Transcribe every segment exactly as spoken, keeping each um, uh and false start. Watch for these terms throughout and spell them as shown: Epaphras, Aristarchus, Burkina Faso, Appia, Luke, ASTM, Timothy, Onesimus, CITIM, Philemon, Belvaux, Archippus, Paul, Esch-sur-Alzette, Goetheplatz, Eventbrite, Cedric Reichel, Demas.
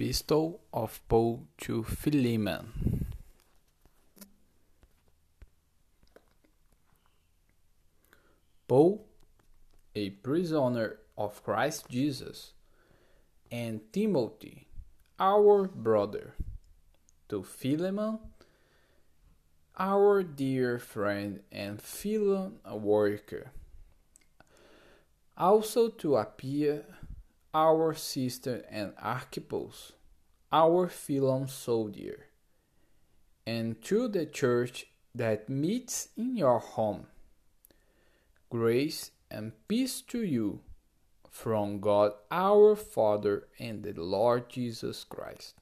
Epistle of Paul to Philemon. Paul, a prisoner of Christ Jesus, and Timothy, our brother, to Philemon, our dear friend and fellow worker, also to Appia, our sister, and Archippus, our fellow soldier, and to the church that meets in your home. Grace and peace to you from God our Father and the Lord Jesus Christ.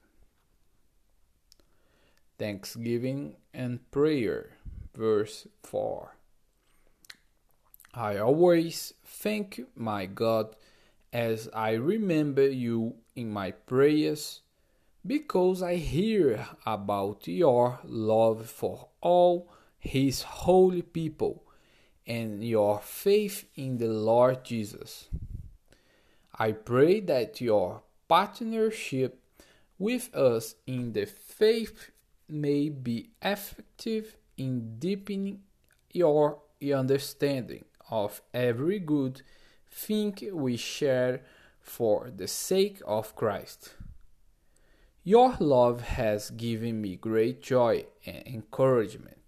Thanksgiving and prayer, verse four. I always thank my God as I remember you in my prayers, because I hear about your love for all his holy people and your faith in the Lord Jesus. I pray that your partnership with us in the faith may be effective in deepening your understanding of every good thing we share for the sake of Christ. Your love has given me great joy and encouragement,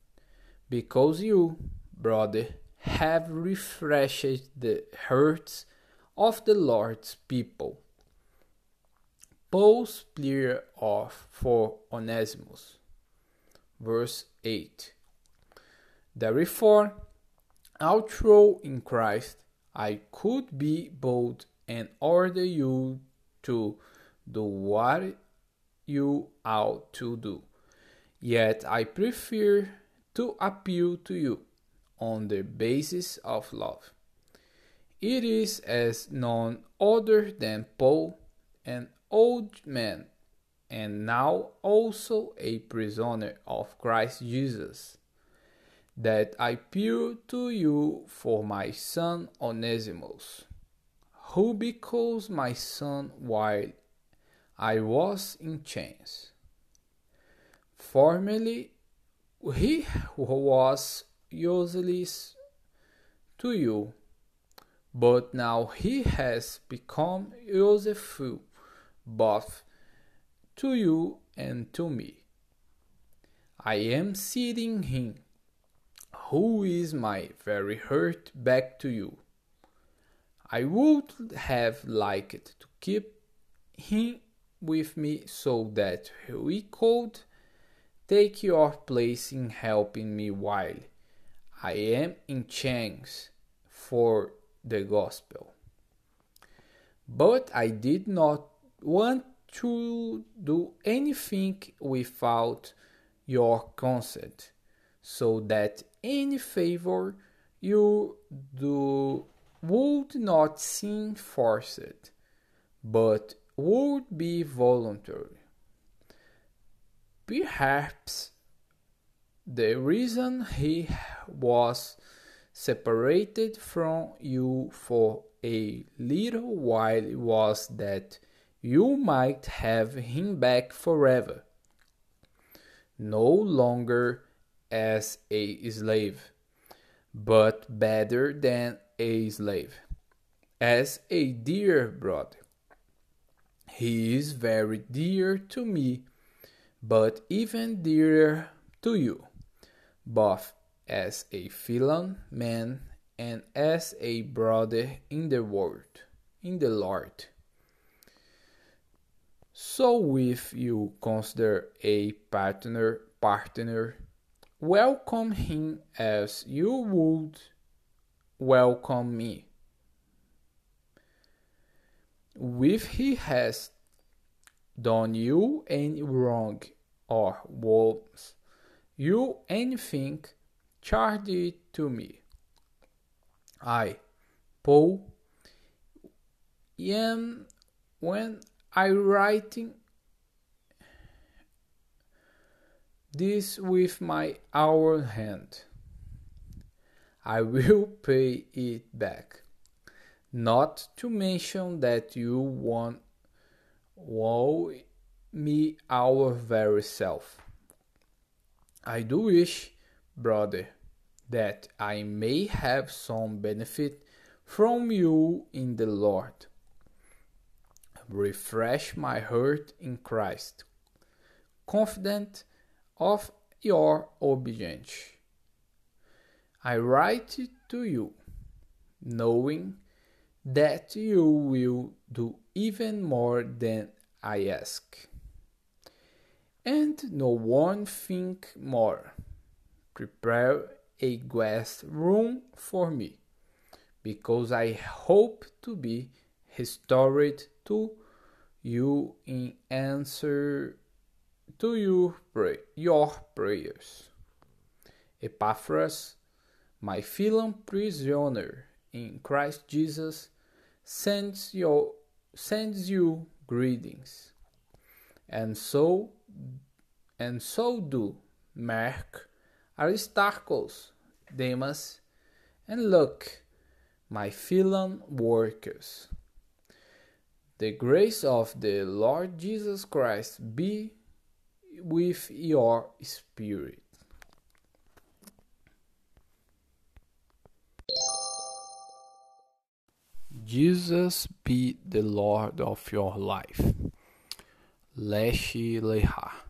because you, brother, have refreshed the hearts of the Lord's people. Paul's plea for Onesimus. Verse eight. Therefore, although in Christ I could be bold and order you to do what you ought to do, yet I prefer to appeal to you on the basis of love. It is as none other than Paul, an old man, and now also a prisoner of Christ Jesus, that I appeal to you for my son Onesimus, who becomes my son while I was in chains. Formerly he was useless to you, but now he has become useful both to you and to me. I am sending him, who is my very heart, back to you. I would have liked to keep him with me so that he could take your place in helping me while I am in chains for the gospel. But I did not want to do anything without your consent, so that any favor you do would not seem forced, but would be voluntary. Perhaps the reason he was separated from you for a little while was that you might have him back forever, no longer as a slave, but better than a slave, as a dear brother. He is very dear to me, but even dearer to you, both as a fellow man and as a brother in the world, in the Lord. So if you consider a partner, partner, welcome him as you would welcome me. If he has done you any wrong or wrongs you anything, charge it to me. I, Paul, am when I writing this with my own hand. I will pay it back. Not to mention that you won, woe me our very self. I do wish, brother, that I may have some benefit from you in the Lord. Refresh my heart in Christ, confident of your obedience. I write to you, knowing that you will do even more than I ask. And no one think more. Prepare a guest room for me, because I hope to be restored to you in answer to your, pray- your prayers. Epaphras, my fellow prisoner in Christ Jesus, sends you, sends you greetings. And so, and so do Mark, Aristarchus, Demas, and Luke, my fellow workers. The grace of the Lord Jesus Christ be with your spirit. Jesus be the Lord of your life. Leshi Leha.